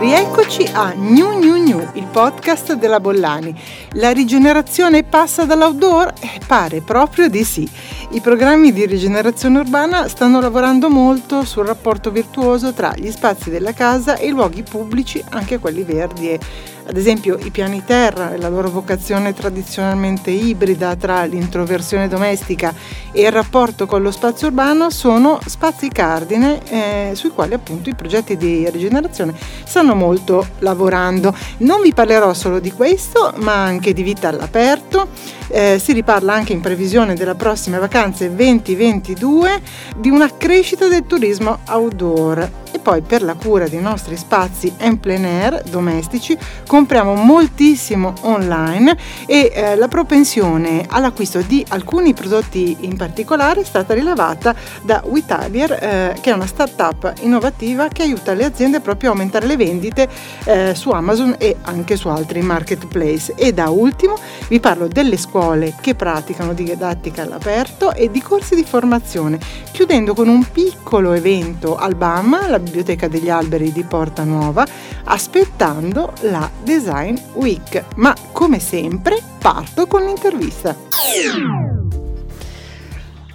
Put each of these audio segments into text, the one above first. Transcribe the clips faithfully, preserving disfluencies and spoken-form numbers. Rieccoci a Gnu Gnu Gnu, il podcast della Bollani. La rigenerazione passa dall'outdoor? Eh, pare proprio di sì. I programmi di rigenerazione urbana stanno lavorando molto sul rapporto virtuoso tra gli spazi della casa e i luoghi pubblici, anche quelli verdi e ad esempio i piani terra e la loro vocazione tradizionalmente ibrida tra l'introversione domestica e il rapporto con lo spazio urbano sono spazi cardine eh, sui quali appunto i progetti di rigenerazione stanno molto lavorando. Non vi parlerò solo di questo, ma anche di vita all'aperto. Eh, si riparla anche in previsione della prossima vacanze venti ventidue di una crescita del turismo outdoor. E poi per la cura dei nostri spazi en plein air domestici compriamo moltissimo online e eh, la propensione all'acquisto di alcuni prodotti in particolare è stata rilevata da Weitailer, eh, che è una startup innovativa che aiuta le aziende proprio a aumentare le vendite eh, su Amazon e anche su altri marketplace. E da ultimo vi parlo delle scuole che praticano didattica all'aperto e di corsi di formazione, chiudendo con un piccolo evento al B A M, la Biblioteca degli Alberi di Porta Nuova, aspettando la Design Week. Ma come sempre parto con l'intervista.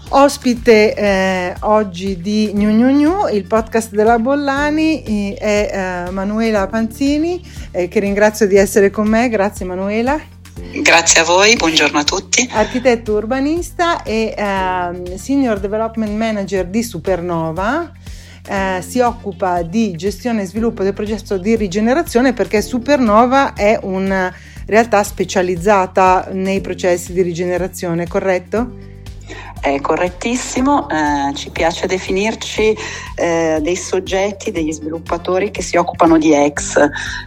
Ospite eh, oggi di Gnu Gnu Gnu, il podcast della Bollani, è eh, Manuela Panzini, eh, che ringrazio di essere con me. Grazie Manuela. Grazie a voi, buongiorno a tutti. Architetto urbanista e eh, Senior Development Manager di Supernova. Eh, si occupa di gestione e sviluppo del progetto di rigenerazione, perché Supernova è una realtà specializzata nei processi di rigenerazione, corretto? È correttissimo, eh, ci piace definirci eh, dei soggetti, degli sviluppatori che si occupano di ex.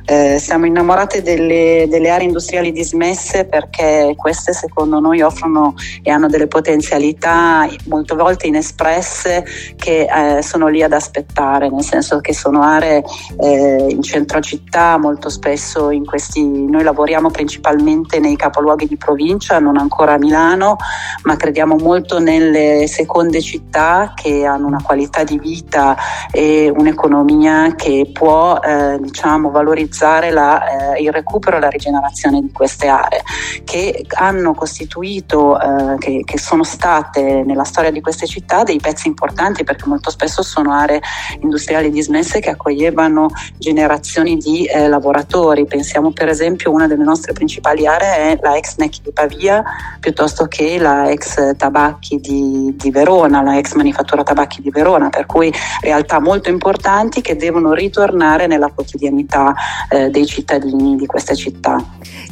Eh, siamo innamorate delle, delle aree industriali dismesse, perché queste secondo noi offrono e hanno delle potenzialità molte volte inespresse che eh, sono lì ad aspettare, nel senso che sono aree eh, in centro città, molto spesso in questi, noi lavoriamo principalmente nei capoluoghi di provincia, non ancora a Milano, ma crediamo molto nelle seconde città che hanno una qualità di vita e un'economia che può eh, diciamo valorizzare la, eh, il recupero e la rigenerazione di queste aree che hanno costituito, eh, che, che sono state nella storia di queste città dei pezzi importanti, perché molto spesso sono aree industriali dismesse che accoglievano generazioni di eh, lavoratori. Pensiamo per esempio, una delle nostre principali aree è la ex Necchi di Pavia, piuttosto che la ex Tabacchi Di, di Verona, la ex Manifattura Tabacchi di Verona, per cui realtà molto importanti che devono ritornare nella quotidianità eh, dei cittadini di queste città.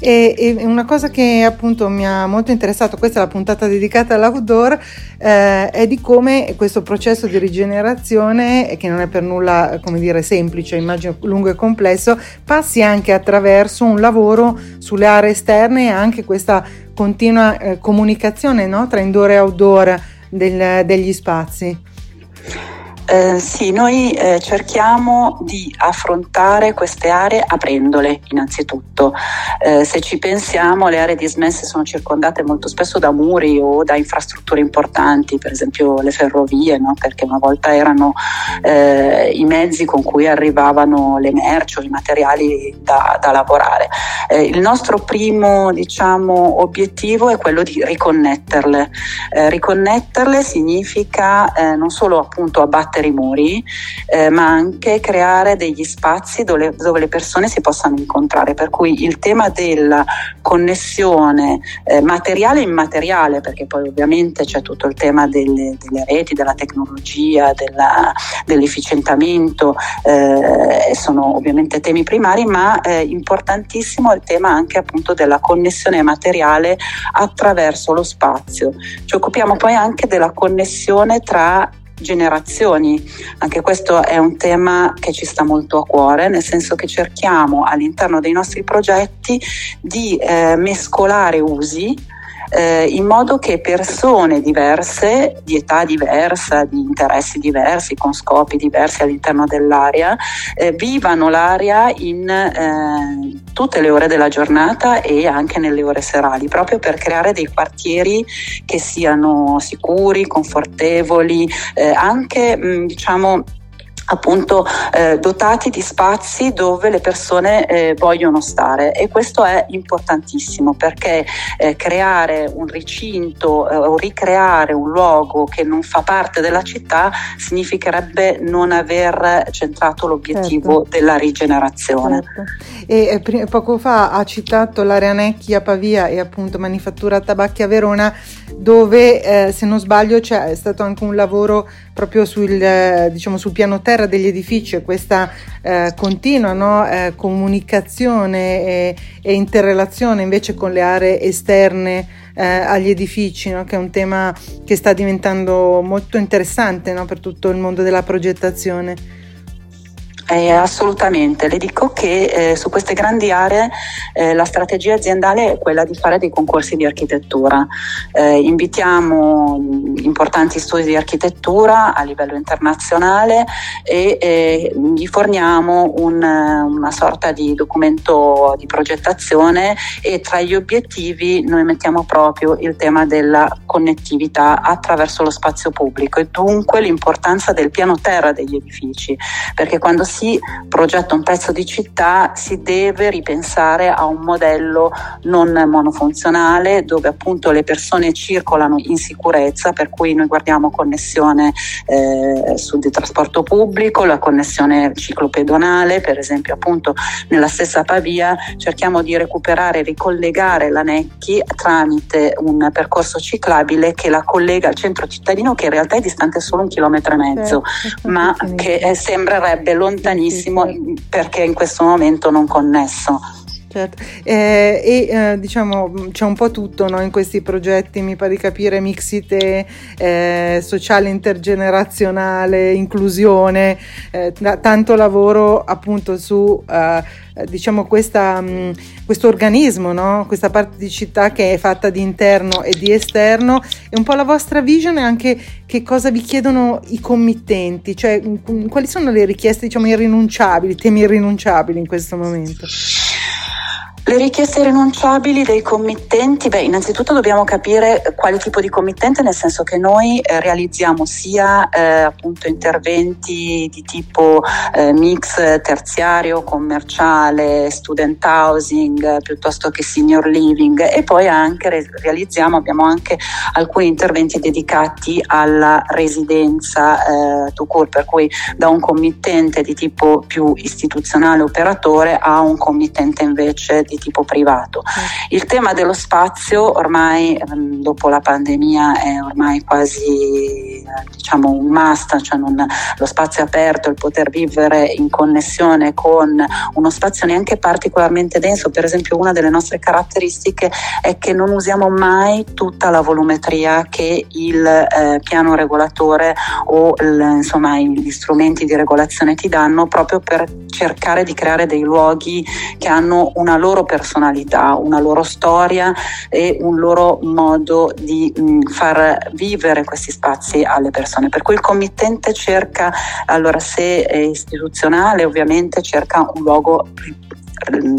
E, e una cosa che appunto mi ha molto interessato, questa è la puntata dedicata all'outdoor, eh, è di come questo processo di rigenerazione, che non è per nulla, come dire, semplice, immagino lungo e complesso, passi anche attraverso un lavoro sulle aree esterne e anche questa continua eh, comunicazione, no? Tra indoor e outdoor del, degli spazi. Eh, sì, noi eh, cerchiamo di affrontare queste aree aprendole innanzitutto. Eh, se ci pensiamo, le aree dismesse sono circondate molto spesso da muri o da infrastrutture importanti, per esempio le ferrovie, no? Perché una volta erano eh, i mezzi con cui arrivavano le merci o i materiali da, da lavorare. Eh, il nostro primo, diciamo, obiettivo è quello di riconnetterle. Eh, riconnetterle significa eh, non solo appunto abbattere i muri, eh, ma anche creare degli spazi dove, dove le persone si possano incontrare, per cui il tema della connessione eh, materiale e immateriale, perché poi ovviamente c'è tutto il tema delle, delle reti, della tecnologia, della, dell'efficientamento, eh, sono ovviamente temi primari, ma eh, importantissimo è il tema anche appunto della connessione materiale attraverso lo spazio. Ci occupiamo poi anche della connessione tra generazioni, anche questo è un tema che ci sta molto a cuore, nel senso che cerchiamo all'interno dei nostri progetti di eh, mescolare usi eh, in modo che persone diverse, di età diversa, di interessi diversi, con scopi diversi all'interno dell'area, eh, vivano l'area in eh, tutte le ore della giornata e anche nelle ore serali, proprio per creare dei quartieri che siano sicuri, confortevoli, eh, anche mh, diciamo appunto eh, dotati di spazi dove le persone eh, vogliono stare, e questo è importantissimo, perché eh, creare un recinto eh, o ricreare un luogo che non fa parte della città significherebbe non aver centrato l'obiettivo, certo, della rigenerazione. Certo. E eh, prima, poco fa ha citato l'area Necchi a Pavia e appunto Manifattura Tabacchi a Verona, dove eh, se non sbaglio c'è stato anche un lavoro proprio sul, eh, diciamo, sul piano terra degli edifici, e questa eh, continua no, eh, comunicazione e, e interrelazione invece con le aree esterne eh, agli edifici, no, che è un tema che sta diventando molto interessante, no, per tutto il mondo della progettazione. Eh, assolutamente, le dico che eh, su queste grandi aree eh, la strategia aziendale è quella di fare dei concorsi di architettura. Eh, invitiamo importanti studi di architettura a livello internazionale e eh, gli forniamo un, una sorta di documento di progettazione, e tra gli obiettivi noi mettiamo proprio il tema della connettività attraverso lo spazio pubblico, e dunque l'importanza del piano terra degli edifici, perché quando si si progetta un pezzo di città si deve ripensare a un modello non monofunzionale, dove appunto le persone circolano in sicurezza, per cui noi guardiamo connessione eh, sul trasporto pubblico, la connessione ciclopedonale, per esempio appunto nella stessa Pavia cerchiamo di recuperare e ricollegare la Necchi tramite un percorso ciclabile che la collega al centro cittadino, che in realtà è distante solo un chilometro e mezzo, certo, ma che eh, sembrerebbe lontanissimo lontanissimo perché in questo momento non connesso. Certo. Eh, e eh, diciamo c'è un po' tutto, no, in questi progetti, mi pare di capire, mixite, eh, sociale intergenerazionale, inclusione, eh, tanto lavoro appunto su eh, diciamo questa, mh, questo organismo, no? Questa parte di città che è fatta di interno e di esterno. E un po' la vostra vision è anche che cosa vi chiedono i committenti, cioè mh, quali sono le richieste, diciamo, irrinunciabili, temi irrinunciabili in questo momento. Le richieste irrinunciabili dei committenti, beh, innanzitutto dobbiamo capire quale tipo di committente, nel senso che noi eh, realizziamo sia eh, appunto interventi di tipo eh, mix terziario, commerciale, student housing, eh, piuttosto che senior living, e poi anche re- realizziamo, abbiamo anche alcuni interventi dedicati alla residenza eh, to court, per cui da un committente di tipo più istituzionale operatore a un committente invece di tipo privato. Il tema dello spazio ormai dopo la pandemia è ormai quasi, diciamo, un must, cioè non, lo spazio aperto, il poter vivere in connessione con uno spazio neanche particolarmente denso. Per esempio, una delle nostre caratteristiche è che non usiamo mai tutta la volumetria che il eh, piano regolatore o il, insomma gli strumenti di regolazione ti danno, proprio per cercare di creare dei luoghi che hanno una loro personalità, una loro storia e un loro modo di mh, far vivere questi spazi alle persone. Per cui il committente cerca, allora se è istituzionale ovviamente cerca un luogo,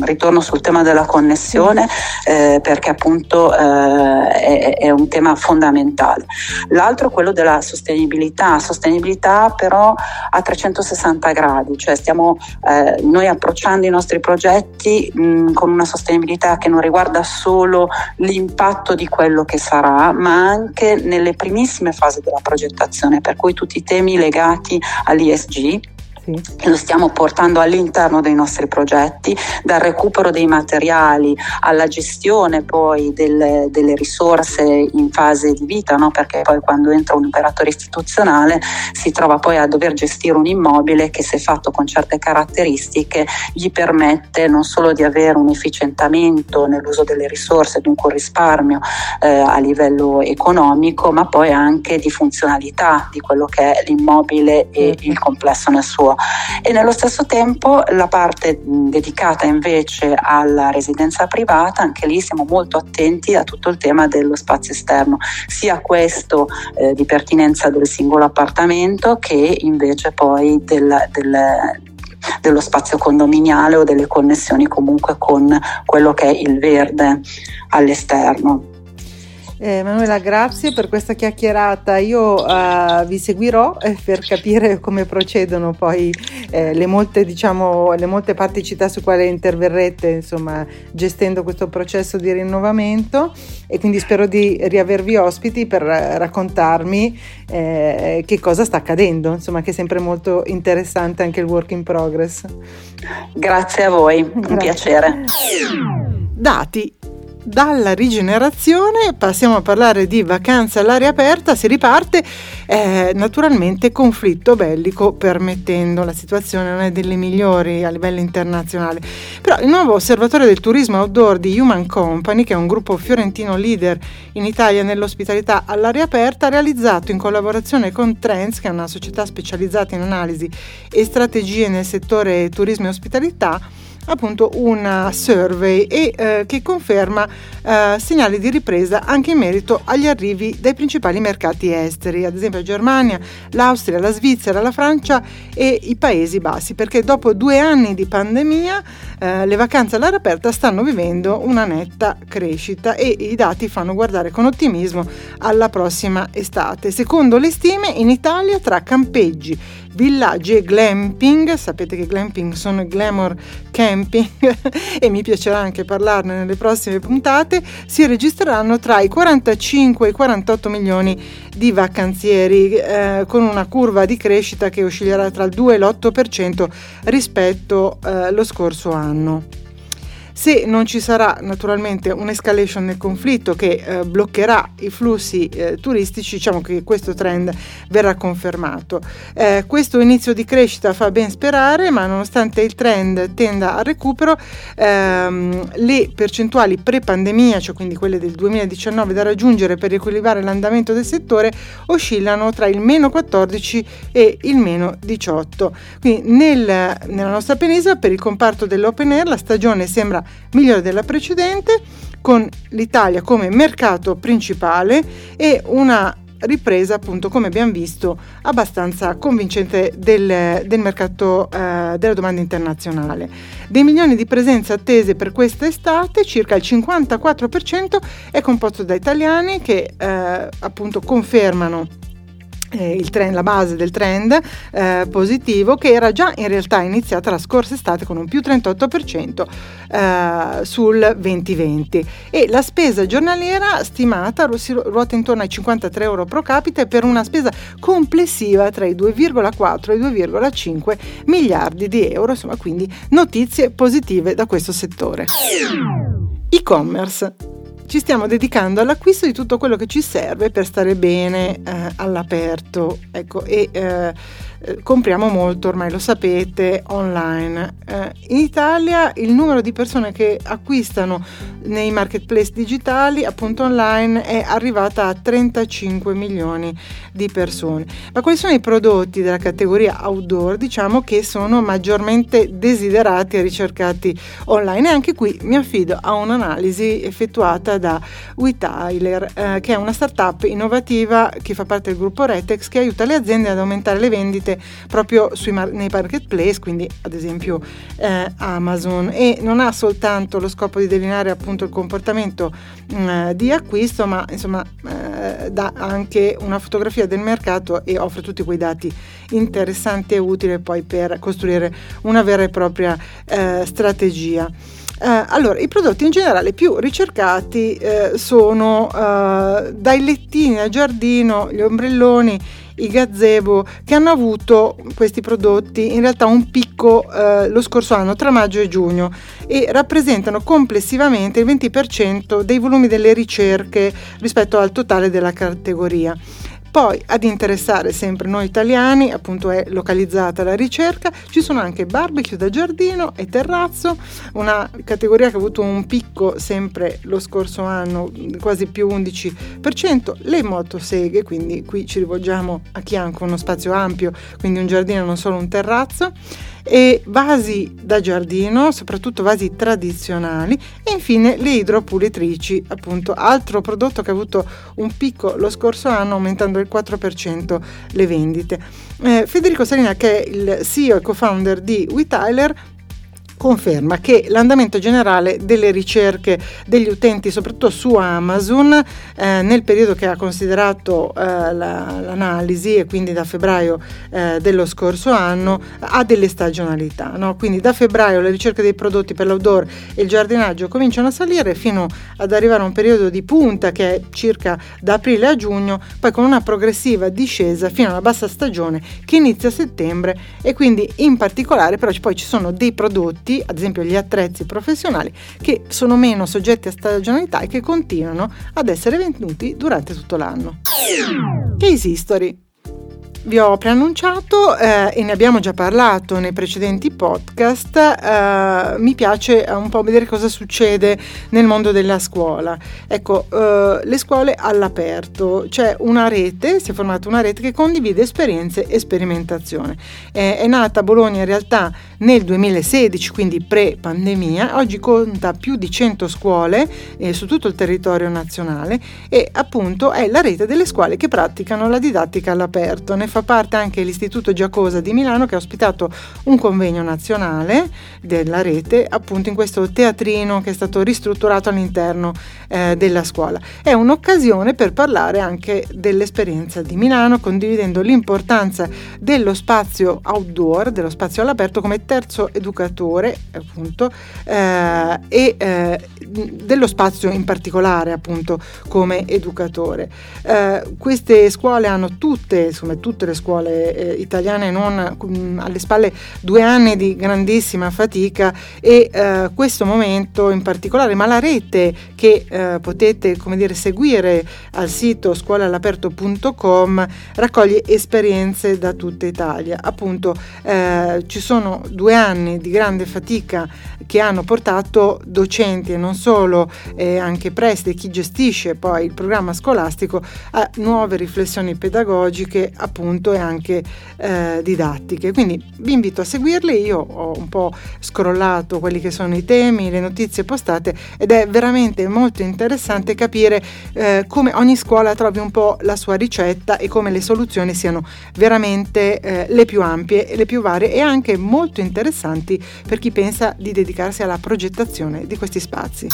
ritorno sul tema della connessione eh, perché appunto eh, è, è un tema fondamentale. L'altro è quello della sostenibilità, sostenibilità però a trecentosessanta gradi, cioè stiamo eh, noi approcciando i nostri progetti mh, con una sostenibilità che non riguarda solo l'impatto di quello che sarà, ma anche nelle primissime fasi della progettazione, per cui tutti i temi legati all'E S G lo stiamo portando all'interno dei nostri progetti, dal recupero dei materiali alla gestione poi del, delle risorse in fase di vita, no? Perché poi quando entra un operatore istituzionale si trova poi a dover gestire un immobile che, se fatto con certe caratteristiche, gli permette non solo di avere un efficientamento nell'uso delle risorse, dunque un risparmio eh, a livello economico, ma poi anche di funzionalità di quello che è l'immobile e il complesso nel suo. E nello stesso tempo la parte dedicata invece alla residenza privata, anche lì siamo molto attenti a tutto il tema dello spazio esterno, sia questo eh, di pertinenza del singolo appartamento che invece poi del, del, dello spazio condominiale o delle connessioni comunque con quello che è il verde all'esterno. Eh, Manuela, grazie per questa chiacchierata. Io uh, vi seguirò eh, per capire come procedono poi eh, le molte diciamo le molte particità su quale interverrete, insomma, gestendo questo processo di rinnovamento, e quindi spero di riavervi ospiti per raccontarmi eh, che cosa sta accadendo, insomma, che è sempre molto interessante anche il work in progress. Grazie a voi, grazie. Un piacere. Dati. Dalla rigenerazione passiamo a parlare di vacanze all'aria aperta. Si riparte, eh, naturalmente, conflitto bellico permettendo. La situazione non è delle migliori a livello internazionale, però il nuovo osservatorio del turismo outdoor di Human Company, che è un gruppo fiorentino leader in Italia nell'ospitalità all'aria aperta, realizzato in collaborazione con Trends, che è una società specializzata in analisi e strategie nel settore turismo e ospitalità, appunto una survey e eh, che conferma eh, segnali di ripresa anche in merito agli arrivi dai principali mercati esteri, ad esempio la Germania, l'Austria, la Svizzera, la Francia e i Paesi Bassi, perché dopo due anni di pandemia eh, le vacanze all'aria aperta stanno vivendo una netta crescita e i dati fanno guardare con ottimismo alla prossima estate. Secondo le stime, in Italia tra campeggi, villaggi e glamping, sapete che glamping sono glamour camping e mi piacerà anche parlarne nelle prossime puntate, si registreranno tra i quarantacinque e i quarantotto milioni di vacanzieri, eh, con una curva di crescita che oscillerà tra il due e l'otto per cento rispetto allo eh, scorso anno. Se non ci sarà naturalmente un'escalation nel conflitto che eh, bloccherà i flussi eh, turistici, diciamo che questo trend verrà confermato. Eh, questo inizio di crescita fa ben sperare, ma nonostante il trend tenda al recupero, ehm, le percentuali pre-pandemia, cioè quindi quelle del duemiladiciannove da raggiungere per riequilibrare l'andamento del settore, oscillano tra il meno quattordici e il meno diciotto. Quindi nel, nella nostra penisola per il comparto dell'open air la stagione sembra migliore della precedente, con l'Italia come mercato principale e una ripresa, appunto, come abbiamo visto, abbastanza convincente del, del mercato eh, della domanda internazionale. Dei milioni di presenze attese per questa estate, circa il cinquantaquattro per cento è composto da italiani che eh, appunto confermano Eh, il trend, la base del trend eh, positivo, che era già in realtà iniziata la scorsa estate con un più trentotto per cento eh, sul duemilaventi, e la spesa giornaliera stimata si ruota intorno ai cinquantatré euro pro capite, per una spesa complessiva tra i due virgola quattro e i due virgola cinque miliardi di euro. Insomma, quindi notizie positive da questo settore. E-commerce. Ci stiamo dedicando all'acquisto di tutto quello che ci serve per stare bene eh, all'aperto, ecco, e eh, compriamo molto, ormai lo sapete, online. Eh, in Italia il numero di persone che acquistano nei marketplace digitali, appunto online, è arrivata a trentacinque milioni di persone. Ma quali sono i prodotti della categoria outdoor, diciamo, che sono maggiormente desiderati e ricercati online? E anche qui mi affido a un'analisi effettuata da Weitailer, eh, che è una startup innovativa che fa parte del gruppo Retex, che aiuta le aziende ad aumentare le vendite proprio sui mar- nei marketplace, quindi ad esempio eh, Amazon, e non ha soltanto lo scopo di delineare appunto il comportamento mh, di acquisto, ma insomma eh, dà anche una fotografia del mercato e offre tutti quei dati interessanti e utili poi per costruire una vera e propria eh, strategia. Eh, allora, i prodotti in generale più ricercati eh, sono eh, dai lettini al giardino, gli ombrelloni, i gazebo, che hanno avuto questi prodotti in realtà un picco eh, lo scorso anno tra maggio e giugno, e rappresentano complessivamente il venti per cento dei volumi delle ricerche rispetto al totale della categoria. Poi ad interessare sempre noi italiani, appunto, è localizzata la ricerca. Ci sono anche barbecue da giardino e terrazzo, una categoria che ha avuto un picco sempre lo scorso anno, quasi più undici per cento, le motoseghe, quindi qui ci rivolgiamo a chi ha anche uno spazio ampio, quindi un giardino, non solo un terrazzo, e vasi da giardino, soprattutto vasi tradizionali, e infine le idropulitrici, appunto, altro prodotto che ha avuto un picco lo scorso anno, aumentando il quattro per cento le vendite. Eh, Federico Salina, che è il C E O e co-founder di Weitailer, conferma che l'andamento generale delle ricerche degli utenti, soprattutto su Amazon, eh, nel periodo che ha considerato eh, la, l'analisi, e quindi da febbraio eh, dello scorso anno, ha delle stagionalità, no? Quindi da febbraio la ricerca dei prodotti per l'outdoor e il giardinaggio cominciano a salire fino ad arrivare a un periodo di punta che è circa da aprile a giugno, poi con una progressiva discesa fino alla bassa stagione che inizia a settembre, e quindi in particolare però poi ci sono dei prodotti, ad esempio gli attrezzi professionali, che sono meno soggetti a stagionalità e che continuano ad essere venduti durante tutto l'anno. Case history. Vi ho preannunciato eh, e ne abbiamo già parlato nei precedenti podcast, eh, mi piace un po' vedere cosa succede nel mondo della scuola. Ecco, eh, le scuole all'aperto, c'è una rete, si è formata una rete che condivide esperienze e sperimentazione. Eh, è nata a Bologna in realtà nel duemilasedici, quindi pre-pandemia, oggi conta più di cento scuole eh, su tutto il territorio nazionale, e appunto è la rete delle scuole che praticano la didattica all'aperto. Ne fa parte anche l'Istituto Giacosa di Milano, che ha ospitato un convegno nazionale della rete appunto in questo teatrino che è stato ristrutturato all'interno eh, della scuola. È un'occasione per parlare anche dell'esperienza di Milano, condividendo l'importanza dello spazio outdoor, dello spazio all'aperto come terzo educatore appunto eh, e eh, dello spazio in particolare appunto come educatore. Eh, queste scuole hanno tutte, insomma tutte le scuole eh, italiane non mh, alle spalle due anni di grandissima fatica, e eh, questo momento in particolare, ma la rete che eh, potete come dire seguire al sito scuola all'aperto punto com raccoglie esperienze da tutta Italia. Appunto eh, ci sono due anni di grande fatica che hanno portato docenti e non solo, eh, anche presidi, chi gestisce poi il programma scolastico, a nuove riflessioni pedagogiche appunto e anche eh, didattiche. Quindi vi invito a seguirle. Io ho un po' scrollato quelli che sono i temi, le notizie postate, ed è veramente molto interessante capire eh, come ogni scuola trovi un po' la sua ricetta e come le soluzioni siano veramente eh, le più ampie, le più varie, e anche molto interessanti per chi pensa di dedicarsi alla progettazione di questi spazi.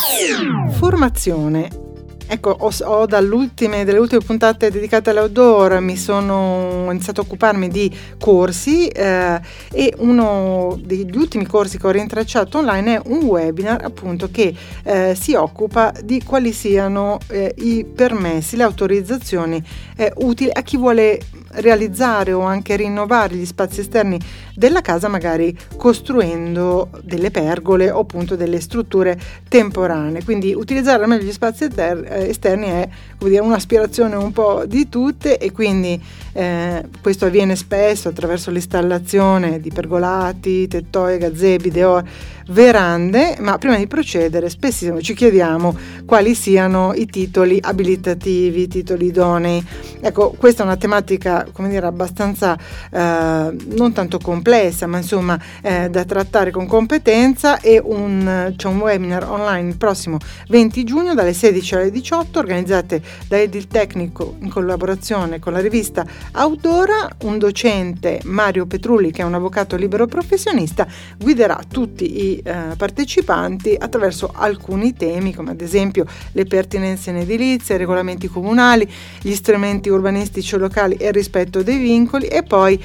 Formazione. Ecco, ho, ho dall'ultime delle ultime puntate dedicate all'outdoor mi sono iniziato a occuparmi di corsi eh, e uno degli ultimi corsi che ho rintracciato online è un webinar appunto che eh, si occupa di quali siano eh, i permessi, le autorizzazioni eh, utili a chi vuole realizzare o anche rinnovare gli spazi esterni della casa, magari costruendo delle pergole o appunto delle strutture temporanee. Quindi utilizzare al meglio gli spazi esterni è, come dire, un'aspirazione un po' di tutte, e quindi eh, questo avviene spesso attraverso l'installazione di pergolati, tettoie, gazebi, dehors, verande. Ma prima di procedere spessissimo ci chiediamo quali siano i titoli abilitativi, i titoli idonei. Ecco, questa è una tematica, come dire, abbastanza eh, non tanto complessa, ma insomma eh, da trattare con competenza, e un, c'è un webinar online il prossimo venti giugno dalle sedici alle diciotto, organizzate da Ediltecnico in collaborazione con la rivista Autora. Un docente, Mario Petrulli, che è un avvocato libero professionista, guiderà tutti i partecipanti attraverso alcuni temi, come ad esempio le pertinenze in edilizia, i regolamenti comunali, gli strumenti urbanistici locali e il rispetto dei vincoli, e poi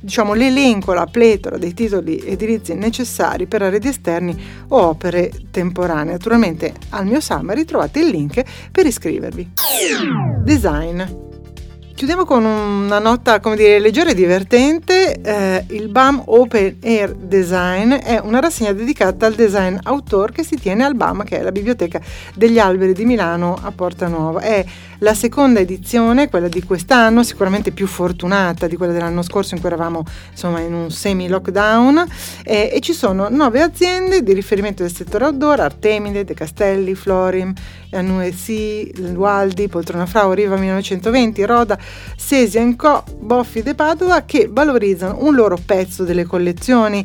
diciamo l'elenco, la pletora dei titoli edilizi necessari per arredi esterni o opere temporanee. Naturalmente al mio summary trovate il link per iscrivervi. Design. Chiudiamo con una nota, come dire, leggera e divertente. Eh, il B A M Open Air Design è una rassegna dedicata al design outdoor che si tiene al B A M, che è la Biblioteca degli Alberi di Milano a Porta Nuova. È la seconda edizione, quella di quest'anno, sicuramente più fortunata di quella dell'anno scorso in cui eravamo insomma in un semi-lockdown, eh, e ci sono nove aziende di riferimento del settore outdoor: Artemide, De Castelli, Florim, Anuesi, Lualdi, Poltrona Frau, Riva millenovecentoventi, Roda, Sesi e Co, Boffi, De Padova, che valorizzano un loro pezzo delle collezioni,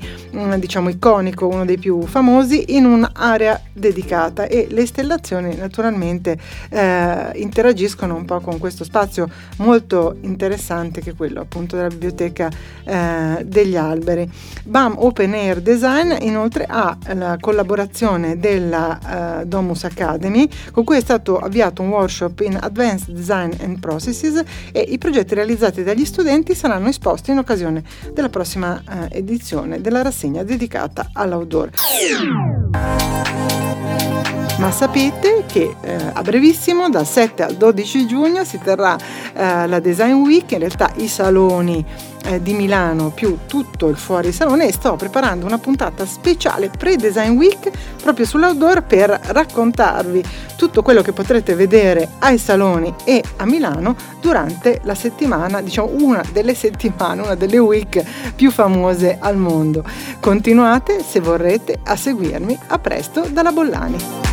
diciamo iconico, uno dei più famosi, in un'area dedicata, e le stellazioni naturalmente eh, interagiscono interagiscono un po' con questo spazio molto interessante che è quello appunto della Biblioteca eh, degli Alberi. B A M Open Air Design inoltre ha la collaborazione della eh, Domus Academy, con cui è stato avviato un workshop in Advanced Design and Processes, e i progetti realizzati dagli studenti saranno esposti in occasione della prossima eh, edizione della rassegna dedicata all'outdoor. Ma sapete che eh, a brevissimo, dal sette al dodici giugno, si terrà eh, la Design Week, in realtà i saloni eh, di Milano più tutto il fuori salone, e sto preparando una puntata speciale pre-Design Week proprio sull'outdoor per raccontarvi tutto quello che potrete vedere ai saloni e a Milano durante la settimana, diciamo una delle settimane, una delle week più famose al mondo. Continuate, se vorrete, a seguirmi. A presto dalla Bollani.